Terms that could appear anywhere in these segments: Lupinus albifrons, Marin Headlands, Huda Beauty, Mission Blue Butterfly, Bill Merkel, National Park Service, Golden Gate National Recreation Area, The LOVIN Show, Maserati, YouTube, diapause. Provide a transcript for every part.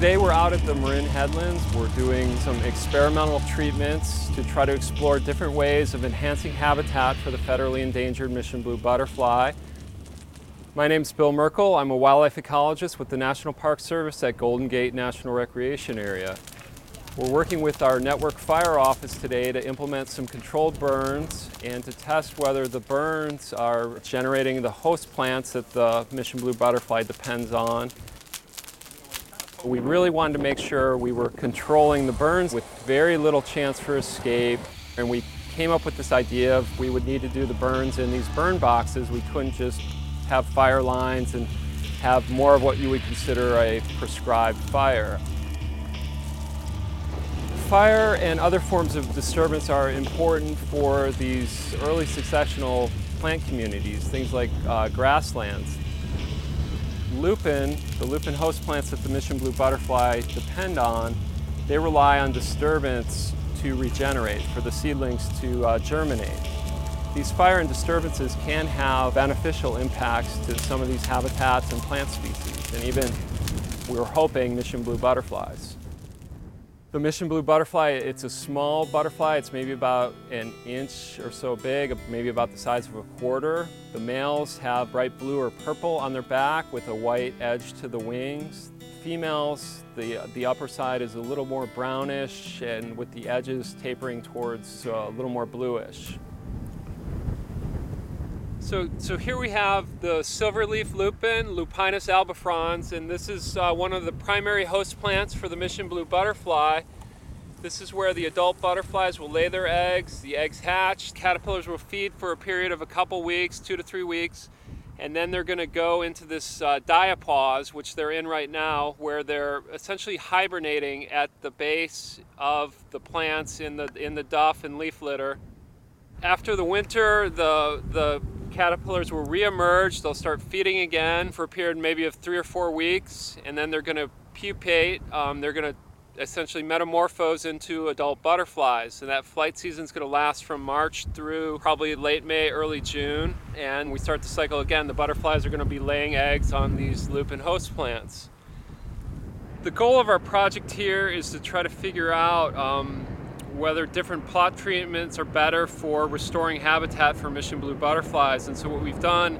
Today we're out at the Marin Headlands. We're doing some experimental treatments to try to explore different ways of enhancing habitat for the federally endangered Mission Blue Butterfly. My name's Bill Merkel. I'm a wildlife ecologist with the National Park Service at Golden Gate National Recreation Area. We're working with our network fire office today to implement some controlled burns and to test whether the burns are generating the host plants that the Mission Blue Butterfly depends on. We really wanted to make sure we were controlling the burns with very little chance for escape. And we came up with this idea of we would need to do the burns in these burn boxes. We couldn't just have fire lines and have more of what you would consider a prescribed fire. Fire and other forms of disturbance are important for these early successional plant communities, things like grasslands. Lupin, the lupin host plants that the Mission Blue Butterfly depend on, they rely on disturbance to regenerate, for the seedlings to germinate. These fire and disturbances can have beneficial impacts to some of these habitats and plant species, and even, we were hoping, Mission Blue Butterflies. The Mission Blue Butterfly, it's a small butterfly. It's maybe about an inch or so big, maybe about the size of a quarter. The males have bright blue or purple on their back with a white edge to the wings. Females, the upper side is a little more brownish, and with the edges tapering towards a little more bluish. So here we have the silverleaf lupin, Lupinus albifrons, and this is one of the primary host plants for the Mission Blue Butterfly. This is where the adult butterflies will lay their eggs, the eggs hatch, caterpillars will feed for a period of a couple weeks, 2 to 3 weeks, and then they're going to go into this diapause, which they're in right now, where they're essentially hibernating at the base of the plants in the duff and leaf litter. After the winter, the caterpillars will reemerge. They'll start feeding again for a period maybe of 3 or 4 weeks, and then they're going to pupate. They're going to essentially metamorphose into adult butterflies, and that flight season is going to last from March through probably late May, early June, and we start the cycle again. The butterflies are going to be laying eggs on these lupin host plants. The goal of our project here is to try to figure out whether different plot treatments are better for restoring habitat for Mission Blue Butterflies. And so what we've done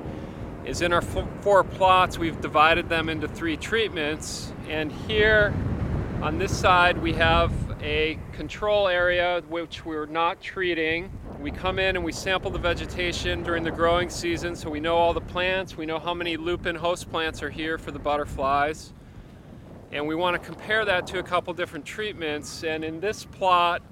is in our four plots, we've divided them into 3 treatments. And here on this side, we have a control area which we're not treating. We come in and we sample the vegetation during the growing season, so we know all the plants, we know how many lupin host plants are here for the butterflies. And we want to compare that to a couple different treatments. And in this plot,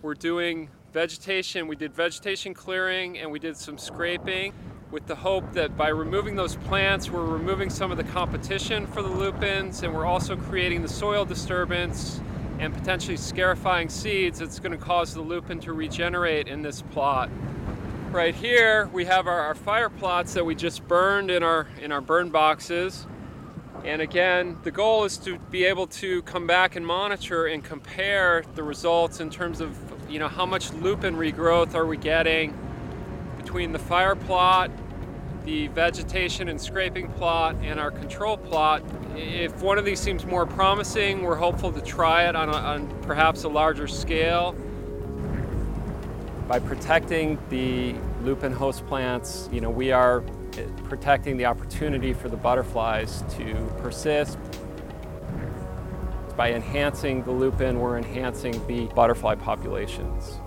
we're doing vegetation. We did vegetation clearing and we did some scraping with the hope that by removing those plants, we're removing some of the competition for the lupins, and we're also creating the soil disturbance and potentially scarifying seeds that's going to cause the lupin to regenerate in this plot. Right here, we have our fire plots that we just burned in our burn boxes. And again, the goal is to be able to come back and monitor and compare the results in terms of, you know, how much lupin regrowth are we getting between the fire plot, the vegetation and scraping plot, and our control plot. If one of these seems more promising, we're hopeful to try it on perhaps a larger scale. By protecting the lupin host plants, you know, we are protecting the opportunity for the butterflies to persist. By enhancing the lupin, we're enhancing the butterfly populations.